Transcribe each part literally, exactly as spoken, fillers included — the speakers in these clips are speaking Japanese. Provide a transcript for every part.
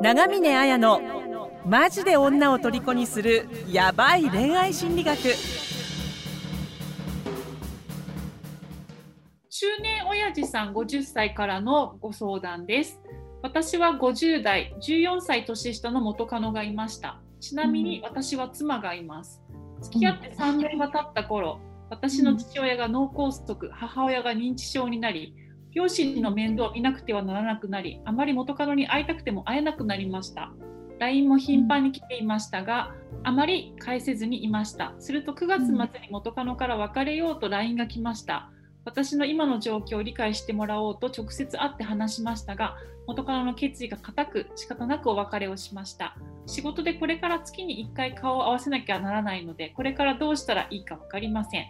長峰綾のマジで女を虜にするヤバい恋愛心理学。中年親父さんごじゅっさいからのご相談です。私はごじゅうだい、じゅうよんさい年下の元カノがいました。ちなみに私は妻がいます。付き合ってさんねんが経った頃、私の父親が脳梗塞、母親が認知症になり、両親の面倒を見なくてはならなくなり、あまり元カノに会いたくても会えなくなりました。 ライン も頻繁に来ていましたが、あまり返せずにいました。するとくがつまつに元カノから別れようと ライン が来ました。私の今の状況を理解してもらおうと直接会って話しましたが、元カノの決意が固く、仕方なくお別れをしました。仕事でこれから月にいっかい顔を合わせなきゃならないので、これからどうしたらいいか分かりません。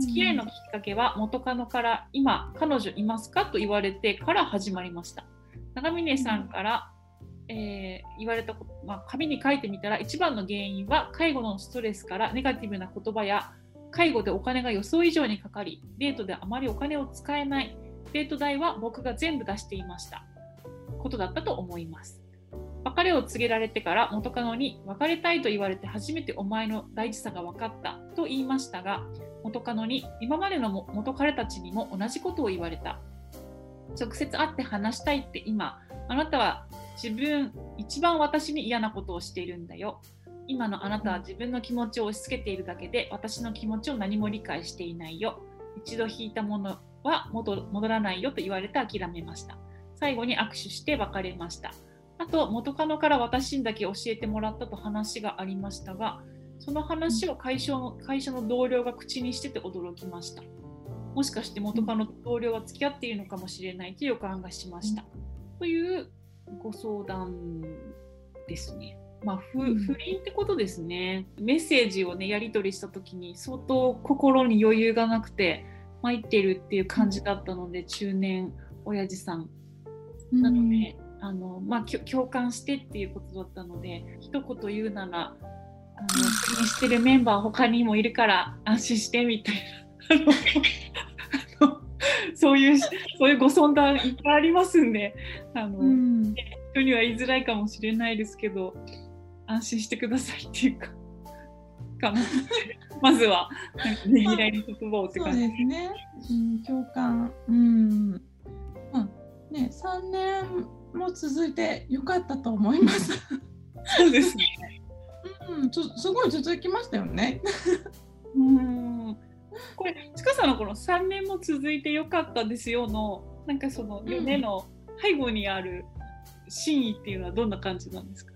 付き合いのきっかけは元カノから今彼女いますかと言われてから始まりました。長峰さんから、えー、言われたこと、まあ、紙に書いてみたら、一番の原因は介護のストレスからネガティブな言葉や、介護でお金が予想以上にかかり、デートであまりお金を使えない、デート代は僕が全部出していましたことだったと思います。別れを告げられてから元カノに別れたいと言われて初めてお前の大事さが分かったと言いましたが、元カノに今までの元彼たちにも同じことを言われた。直接会って話したいって今、あなたは自分、一番私に嫌なことをしているんだよ。今のあなたは自分の気持ちを押し付けているだけで、私の気持ちを何も理解していないよ。一度引いたものは 戻, 戻らないよと言われて諦めました。最後に握手して別れました。あと元カノから私にだけ教えてもらったと話がありましたが、その話を会社の、会社の同僚が口にしてて驚きました。もしかして元カノと同僚は付き合っているのかもしれないという予感がしました。というご相談ですね。まあ、不, 不倫ってことですね。メッセージをね、やり取りした時に相当心に余裕がなくて参っているっていう感じだったので、中年親父さんなので、あの、まあ、共感してっていうことだったので、一言言うなら、あの気にしてるメンバー他にもいるから安心してみたいなあのそういうそういうご相談いっぱいありますんで、あの、うん、人には言いづらいかもしれないですけど、安心してくださいっていうか、かもまずはなんかねぎらいの言葉をって感じ、まあ、そうですね、うん、共感、うん、まあね、さんねんも続いてよかったと思いますそうですねうん、ちょすごい続きましたよねうーん、これちかさんのこのさんねんも続いてよかったですよの、なんかその夢の背後にある真意っていうのはどんな感じなんですか？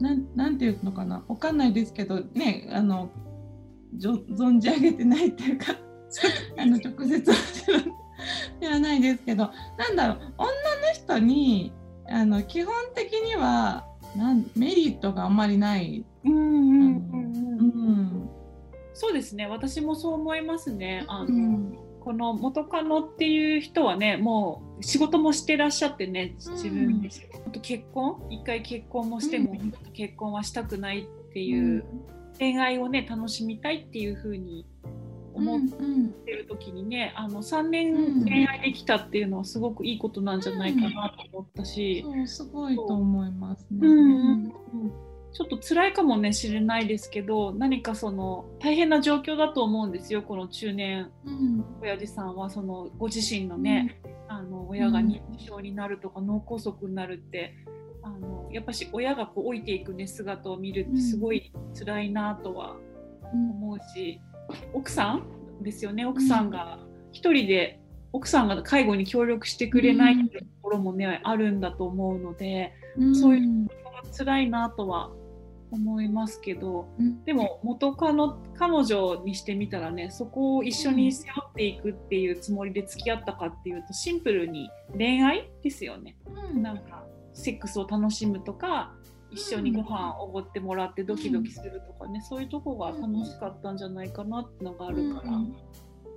な ん, なんていうのかな、わかんないですけどね、あの存じ上げてないっていうかあの直接は知らないですけど、なんだろう、女の人にあの基本的にはなんメリットがあんまりない。そうですね、私もそう思いますね。あの、うん、この元カノっていう人はね、もう仕事もしてらっしゃってね、自分で、うん、あと結婚、一回結婚もしても、うん、結婚はしたくないっていう、うん、恋愛をね楽しみたいっていう風に思ってる時にね、うんうん、あのさんねん恋愛できたっていうのはすごくいいことなんじゃないかなと思ったし、うん、そうすごいと思いますね、うんうんうん、ちょっと辛いかもねしれないですけど、何かその大変な状況だと思うんですよ、この中年親父さんは。そのご自身のね、うん、あの親が認知症になるとか脳梗塞になるって、あのやっぱし親がこう老いていく、ね、姿を見るってすごい辛いなとは思うし、奥さんですよね、奥さんが一人で、奥さんが介護に協力してくれないっていうところもね、うん、あるんだと思うので、うん、そういうのが辛いなとは思いますけど、うん、でも元カノ彼女にしてみたらね、そこを一緒に背負っていくっていうつもりで付き合ったかっていうと、シンプルに恋愛ですよね、うん、なんかセックスを楽しむとか、一緒にご飯をおごってもらってドキドキするとかね、うん、そういうとこが楽しかったんじゃないかなってのがあるから、うん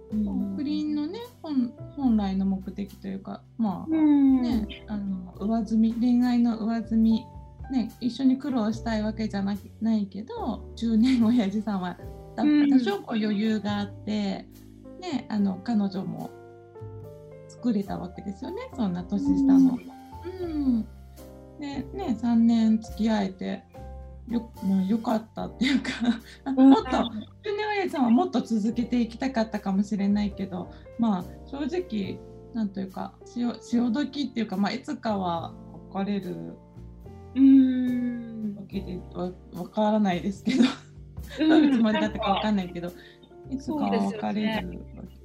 うん、不倫のね 本, 本来の目的というか、まあ、うん、ね、あの上積み、恋愛の上積み、ね、一緒に苦労したいわけじゃ な, ないけど、じゅうねん親父さんは多少こう余裕があって、うん、ね、あの彼女も作れたわけですよね、そんな年下の、うんうん、で、ね、さんねん付き合えてよ、もう良かったっていうかもっとジュニアエイさんはもっと続けていきたかったかもしれないけど、まあ正直なんというか潮時っていうか、まあ、いつかは別れるわけでわからないですけどどういうつもりだったかわかんないけど、いつかは別れるわ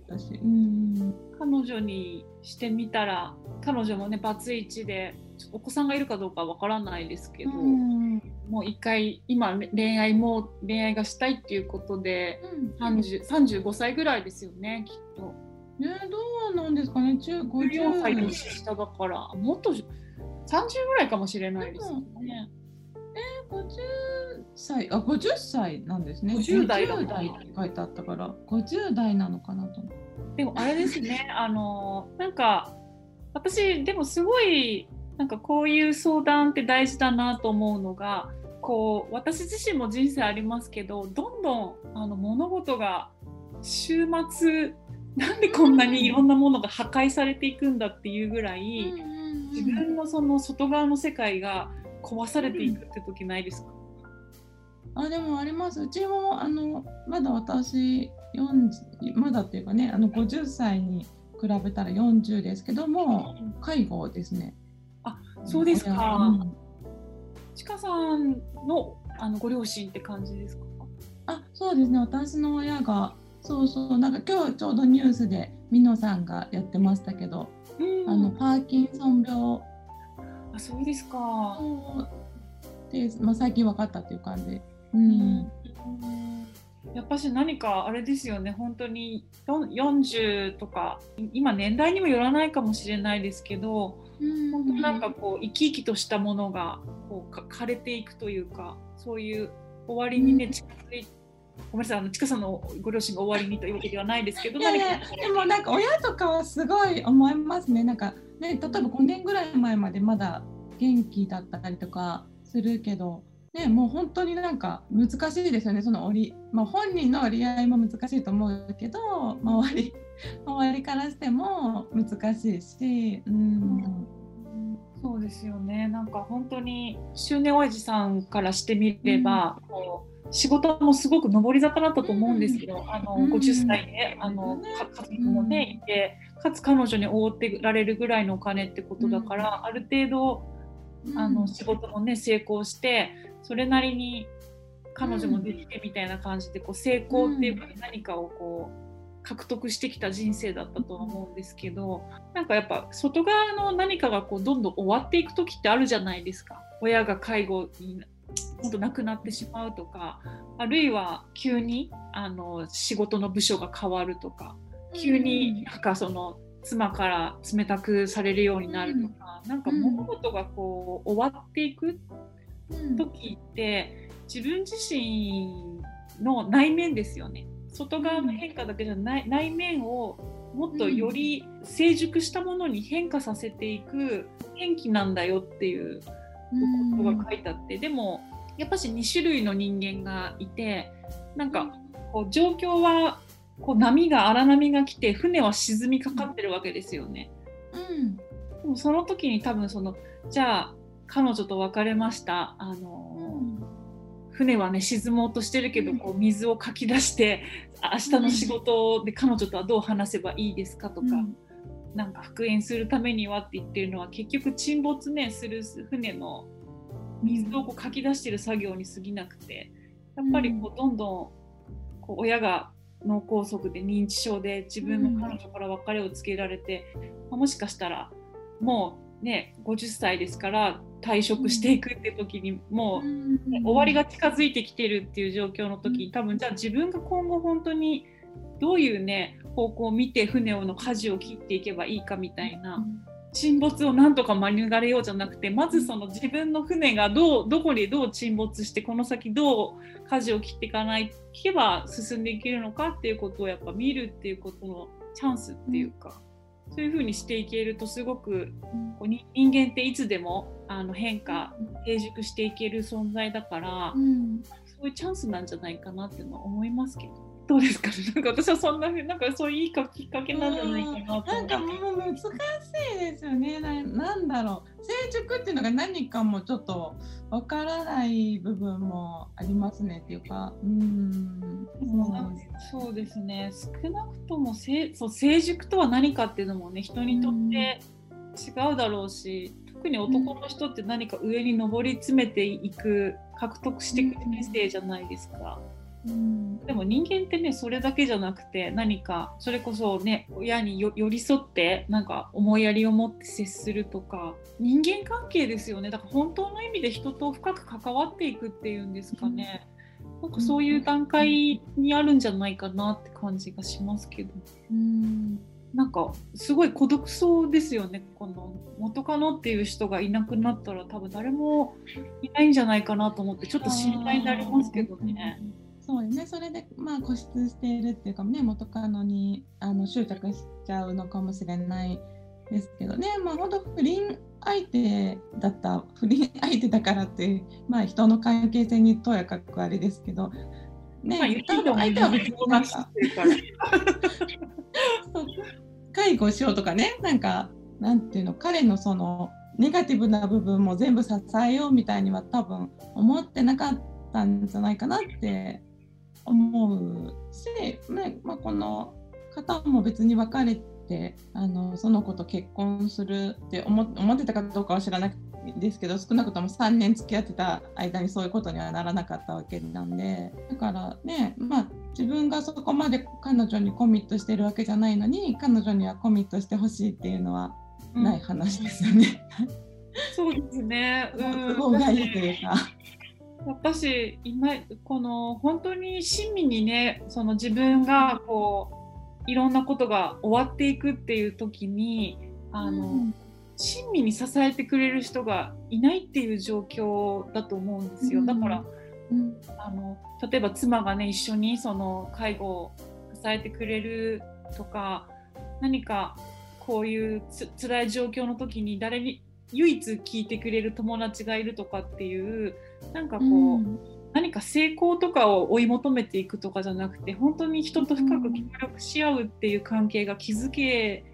けだし、うん、彼女にしてみたら彼女もねバツイチでお子さんがいるかどうかわからないですけど、うん、もう一回今恋愛も恋愛がしたいっていうことで、うん、さんじゅうごさいぐらいですよねきっとね。どうなんですかね、ごじゅうよんさい年下だからもっとさんじゅうぐらいかもしれないですよね。えー、ごじゅっさい、あ、ごじゅっさいなんですね。ごじゅうだいって書いてあったからごじゅうだいなのかなと思う。でもあれですねあのなんか私でもすごいなんかこういう相談って大事だなと思うのが、こう私自身も人生ありますけど、どんどんあの物事が週末なんでこんなにいろんなものが破壊されていくんだっていうぐらい、自分のその外側の世界が壊されていくって時ないですか？あ、でもあります。うちもあのまだ私よんじゅうまだっていうかね、あのごじゅっさいに比べたらよんじゅうですけども、介護ですね。あ、そうですか、うん、ちかさん の, あのご両親って感じですか？あ、そうですね、私の親がそうそう、なんか今日ちょうどニュースで美濃さんがやってましたけど、うん、あのパーキンソン病。あ、そうですか。で、まあ、最近分かったっていう感じ、うんうん、やっぱし何かあれですよね、本当によんじゅうとか今年代にもよらないかもしれないですけど、うん、本当なんかこう生き生きとしたものがこう枯れていくというか、そういう終わりにね、うん、近づいて、ごめんなさい、あのちかさんのご両親が終わりにというわけではないですけどいやいや、でもなんか親とかはすごい思いますね。なんかね、例えばごねんぐらい前までまだ元気だったりとかするけど、ね、もう本当になんか難しいですよね、その折り、まあ、本人の折り合いも難しいと思うけど、周り、周りからしても難しいし、うん、そうですよね。なんか本当に中年おやじさんからしてみれば、うん、こう仕事もすごく上り坂だったと思うんですけど、うん、あのごじゅっさいで、うん、あの家族もね、うん、いて、かつ彼女に覆ってられるぐらいのお金ってことだから、うん、ある程度、うん、あの仕事もね成功して、それなりに彼女もできてみたいな感じで、こう成功っていうか何かをこう獲得してきた人生だったとは思うんですけど、なんかやっぱ外側の何かがこうどんどん終わっていく時ってあるじゃないですか。親が介護に本当なくなってしまうとか、あるいは急にあの仕事の部署が変わるとか、急になんかその妻から冷たくされるようになるとか、うん、なんか物事がこう終わっていく時って、うん、自分自身の内面ですよね。外側の変化だけじゃない、内面をもっとより成熟したものに変化させていく変気なんだよっていうことが書いてあって、うん、でもやっぱしに種類の人間がいて、なんかこう状況はこう波が荒波が来て船は沈みかかってるわけですよね、うん、でもその時に多分そのじゃあ彼女と別れました、あのーうん、船はね沈もうとしてるけど、こう水をかき出して明日の仕事で彼女とはどう話せばいいですかとか、うん、なんか復縁するためにはって言ってるのは、結局沈没ねする船の水をこうかき出してる作業に過ぎなくて、やっぱりこうどんどんこう親が脳梗塞で認知症で自分の彼女から別れをつけられて、まあ、もしかしたらもうねごじゅっさいですから退職していくって時にもう、ね、終わりが近づいてきてるっていう状況の時に、多分じゃあ自分が今後本当にどういうね方向を見て船の舵を切っていけばいいかみたいな、沈没をなんとか免れようじゃなくて、まずその自分の船がどうどこにどう沈没して、この先どう舵を切っていかないけば進んでいけるのかっていうことをやっぱ見るっていうことのチャンスっていうか、そういうふうにしていけるとすごく、こう人間っていつでもあの変化成熟していける存在だから、そういうチャンスなんじゃないかなっていうのは思いますけど。どうですかね。なんか私はそんななんかそういういいかきっかけなんじゃないかなと思って。なんかもう難しいですよね。 な, なんだろう、成熟っていうのが何かもちょっとわからない部分もありますねっていうか、うーん、そうですね。少なくともせそう成熟とは何かっていうのもね、人にとって違うだろうし、特に男の人って何か上に上り詰めていく、獲得していく人生じゃないですか。うん、でも人間ってね、それだけじゃなくて、何かそれこそね、親によ寄り添ってなんか思いやりを持って接するとか、人間関係ですよね。だから本当の意味で人と深く関わっていくっていうんですかね、うん、なんかそういう段階にあるんじゃないかなって感じがしますけど、うん、なんかすごい孤独そうですよね。この元カノっていう人がいなくなったら多分誰もいないんじゃないかなと思って、ちょっと心配になりますけどね。そうですね。それで、まあ、固執しているっていうかね、元カノにあの執着しちゃうのかもしれないですけどね。まあ本当不倫相手だった不倫相手だからって、まあ、人の関係性にとやかくあれですけど、ね、まあ、言った相手は別になんか介護しようとかね、なんかなんていうの、彼のそのネガティブな部分も全部支えようみたいには多分思ってなかったんじゃないかなって。思うし、ね、まあ、この方も別に別れてあのその子と結婚するって思ってたかどうかは知らないですけど、少なくともさんねん付き合ってた間にそういうことにはならなかったわけなんで、だからね、まあ、自分がそこまで彼女にコミットしてるわけじゃないのに、彼女にはコミットしてほしいっていうのはない話ですよね、うん、そうですね、うん、すごい大事というか私今この本当に親身にね、その自分がこういろんなことが終わっていくっていう時にあの、うん、親身に支えてくれる人がいないっていう状況だと思うんですよ。だから、うん、あの例えば妻がね一緒にその介護を支えてくれるとか、何かこういうつ辛い状況の時に誰に唯一聞いてくれる友達がいるとかっていう、なんかこう、うん、何か成功とかを追い求めていくとかじゃなくて、本当に人と深く協力し合うっていう関係が築け、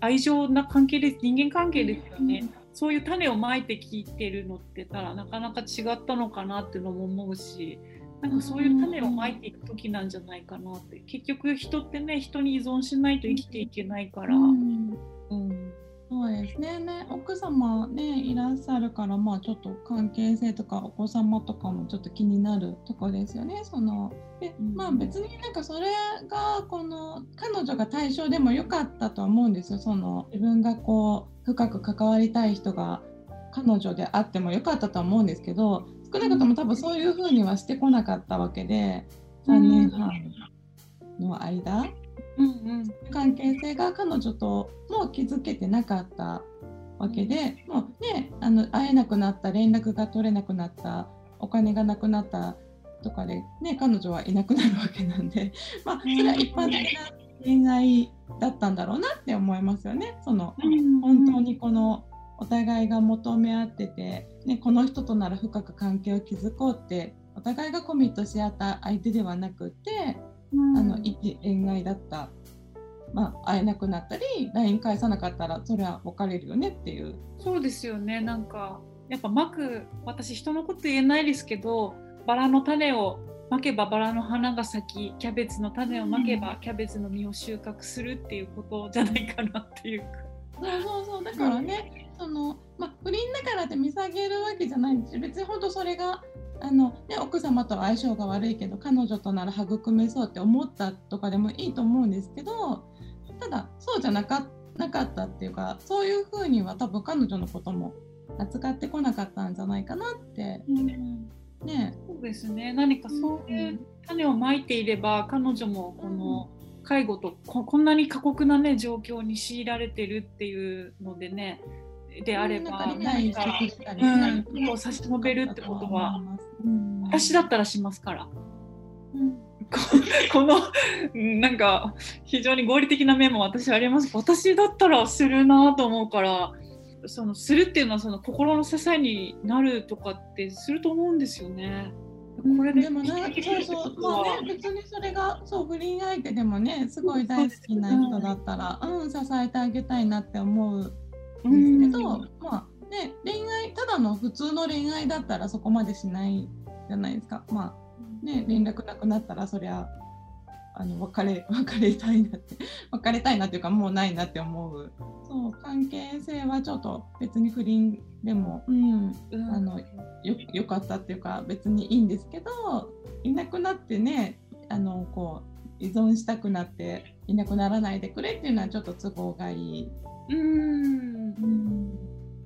愛情な関係です、人間関係ですよね、うん、そういう種をまいて聞いてるのってたらなかなか違ったのかなっていうのも思うし、なんかそういう種をまいていく時なんじゃないかなって、うん、結局人ってね、人に依存しないと生きていけないから、うんうん、そうですね。ね、奥様ねいらっしゃるから、まあちょっと関係性とかお子様とかもちょっと気になるとこですよね。そので、まあ別になんかそれがこの彼女が対象でも良かったとは思うんですよ。その自分がこう深く関わりたい人が彼女であっても良かったとは思うんですけど、少なくとも多分そういう風にはしてこなかったわけで、さんねんはんの間。うんうん、関係性が彼女とも築けてなかったわけで、うん、もうね、あの会えなくなった、連絡が取れなくなった、お金がなくなったとかで、ね、彼女はいなくなるわけなんで、まあ、それは一般的な恋愛だったんだろうなって思いますよね。その本当にこのお互いが求め合ってて、ね、この人となら深く関係を築こうってお互いがコミットし合った相手ではなくて、あの一恋愛だった、まあ、会えなくなったり ライン 返さなかったらそれは別れるよねっていう。そうですよね。なんかやっぱまく、私人のこと言えないですけど、バラの種をまけばバラの花が咲き、キャベツの種をまけばキャベツの実を収穫するっていうことじゃないかなっていうか、そうそうそう、だからね、その、まあ、不倫だからって見下げるわけじゃないんです。別に本当それがあのね、奥様とは相性が悪いけど彼女となら育めそうって思ったとかでもいいと思うんですけど、ただそうじゃなか、なかったっていうか、そういう風には多分彼女のことも扱ってこなかったんじゃないかなって、うんね、そうですね。何かそういう種をまいていれば、うん、彼女もこの介護と こ, こんなに過酷な、ね、状況に強いられてるっていうのでね、であれば何か差し伸べるってことは、うん、私だったらしますから、うん、このなんか非常に合理的な面も私あります。私だったらするなと思うから、そのするっていうのはその心の支えになるとかってすると思うんですよね。これでもね、そうそう、まあね、別にそれがそう不倫相手でもね、すごい大好きな人だったら、うん、支えてあげたいなって思うんですけど、まあね、恋愛、ただの普通の恋愛だったらそこまでしないじゃないですか。まあね、連絡なくなったらそりゃあの別れ別れたいなって別れたいなっていうかもうないなって思う。そう関係性はちょっと別に不倫でも、うんうん、あの よ, よかったっていうか別にいいんですけど、いなくなってね、あのこう依存したくなっていなくならないでくれっていうのはちょっと都合がいい。うーん、うん、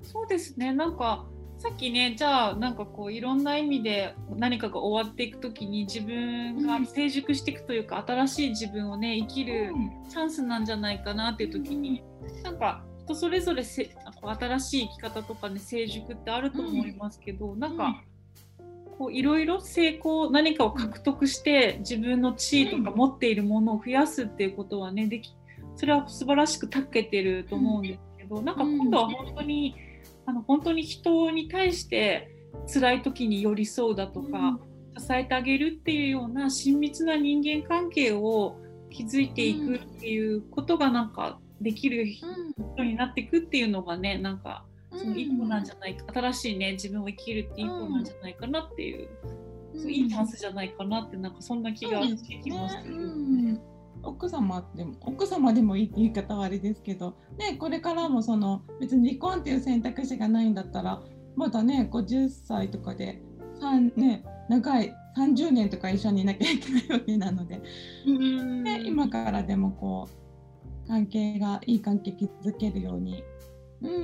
そうですね。なんかさっきね、じゃあなんかこういろんな意味で何かが終わっていくときに自分が成熟していくというか、うん、新しい自分をね生きるチャンスなんじゃないかなっていうときに、うん、なんか人それぞれせ新しい生き方とかね成熟ってあると思いますけど、うん、なんかこういろいろ成功何かを獲得して自分の地位とか持っているものを増やすっていうことはねでき、それは素晴らしく長けてると思うんですけど、うん、なんか今度は本当にあの本当に人に対して辛い時に寄り添うだとか、うん、支えてあげるっていうような親密な人間関係を築いていくっていうことがなんかできる人になっていくっていうのがね、なんかその一歩なんじゃないか、うん、新しいね自分を生きるって一歩なんじゃないかなっていう、うん、そういいチャンスじゃないかなってなんかそんな気がしてきましたけどね。うん、奥様でも奥様でもいいって言い方はあれですけど、ね、これからもその別に離婚っていう選択肢がないんだったらまだねごじゅっさいとかでね、長いさんじゅうねんとか一緒にいなきゃいけないわけなので、うん、で今からでもこう関係がいい関係築けるように、うんう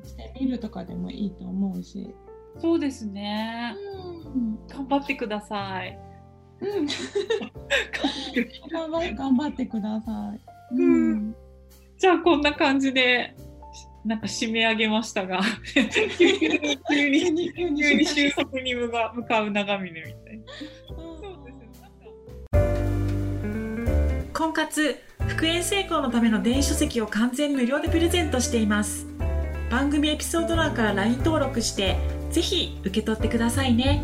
ん、してみるとかでもいいと思うし。そうですね、うん、頑張ってください。うん、頑張頑張ってください、うんうん、じゃあこんな感じでなんか締め上げましたが急に急に急に収束に向かう眺めみたいな。婚活復縁成功のための電子書籍を完全無料でプレゼントしています。番組エピソード欄から ライン 登録してぜひ受け取ってくださいね。